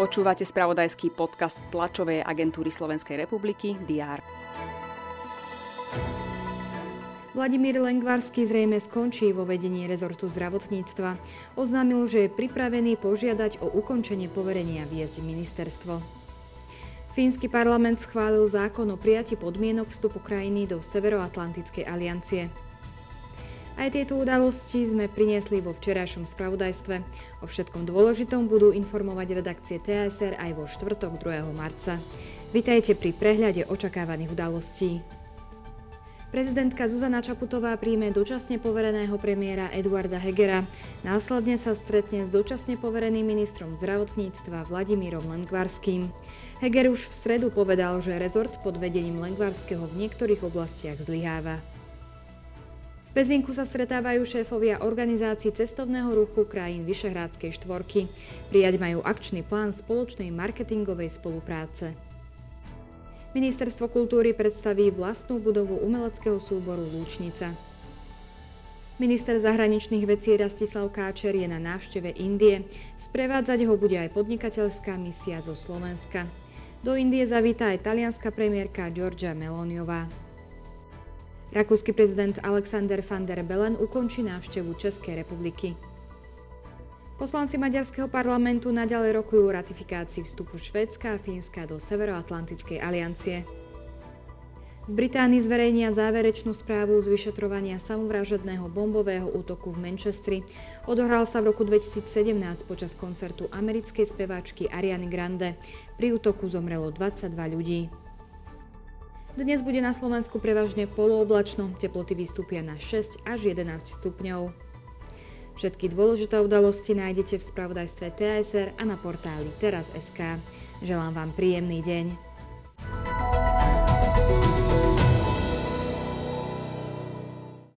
Počúvate spravodajský podcast tlačovej agentúry Slovenskej republiky DR. Vladimír Lengvarský zrejme skončí vo vedení rezortu zdravotníctva. Oznámil, že je pripravený požiadať o ukončenie poverenia viesť ministerstvo. Fínsky parlament schválil zákon o prijatí podmienok vstupu krajiny do Severoatlantickej aliancie. Aj tieto udalosti sme priniesli vo včerajšom spravodajstve. O všetkom dôležitom budú informovať redakcie TSR aj vo štvrtok 2. marca. Vitajte pri prehľade očakávaných udalostí. Prezidentka Zuzana Čaputová príjme dočasne povereného premiéra Eduarda Hegera. Následne sa stretne s dočasne povereným ministrom zdravotníctva Vladimírom Lengvarským. Heger už v stredu povedal, že rezort pod vedením Lengvarského v niektorých oblastiach zlyháva. V Pezinku sa stretávajú šéfovia organizácií cestovného ruchu krajín Vyšehradskej štvorky. Prijať majú akčný plán spoločnej marketingovej spolupráce. Ministerstvo kultúry predstaví vlastnú budovu umeleckého súboru Lúčnica. Minister zahraničných vecí Rastislav Káčer je na návšteve Indie. Sprevádzať ho bude aj podnikateľská misia zo Slovenska. Do Indie zavíta aj talianska premiérka Giorgia Meloniová. Rakúsky prezident Alexander van der Bellen ukončí návštevu Českej republiky. Poslanci maďarského parlamentu naďalej rokujú o ratifikácii vstupu Švédska a Fínska do Severoatlantickej aliancie. V Británii zverejnia záverečnú správu z vyšetrovania samovražedného bombového útoku v Manchestri. Odohral sa v roku 2017 počas koncertu americkej speváčky Ariany Grande. Pri útoku zomrelo 22 ľudí. Dnes bude na Slovensku prevažne polooblačno, teploty vystúpia na 6 až 11 stupňov. Všetky dôležité udalosti nájdete v spravodajstve TSR a na portáli teraz.sk. Želám vám príjemný deň.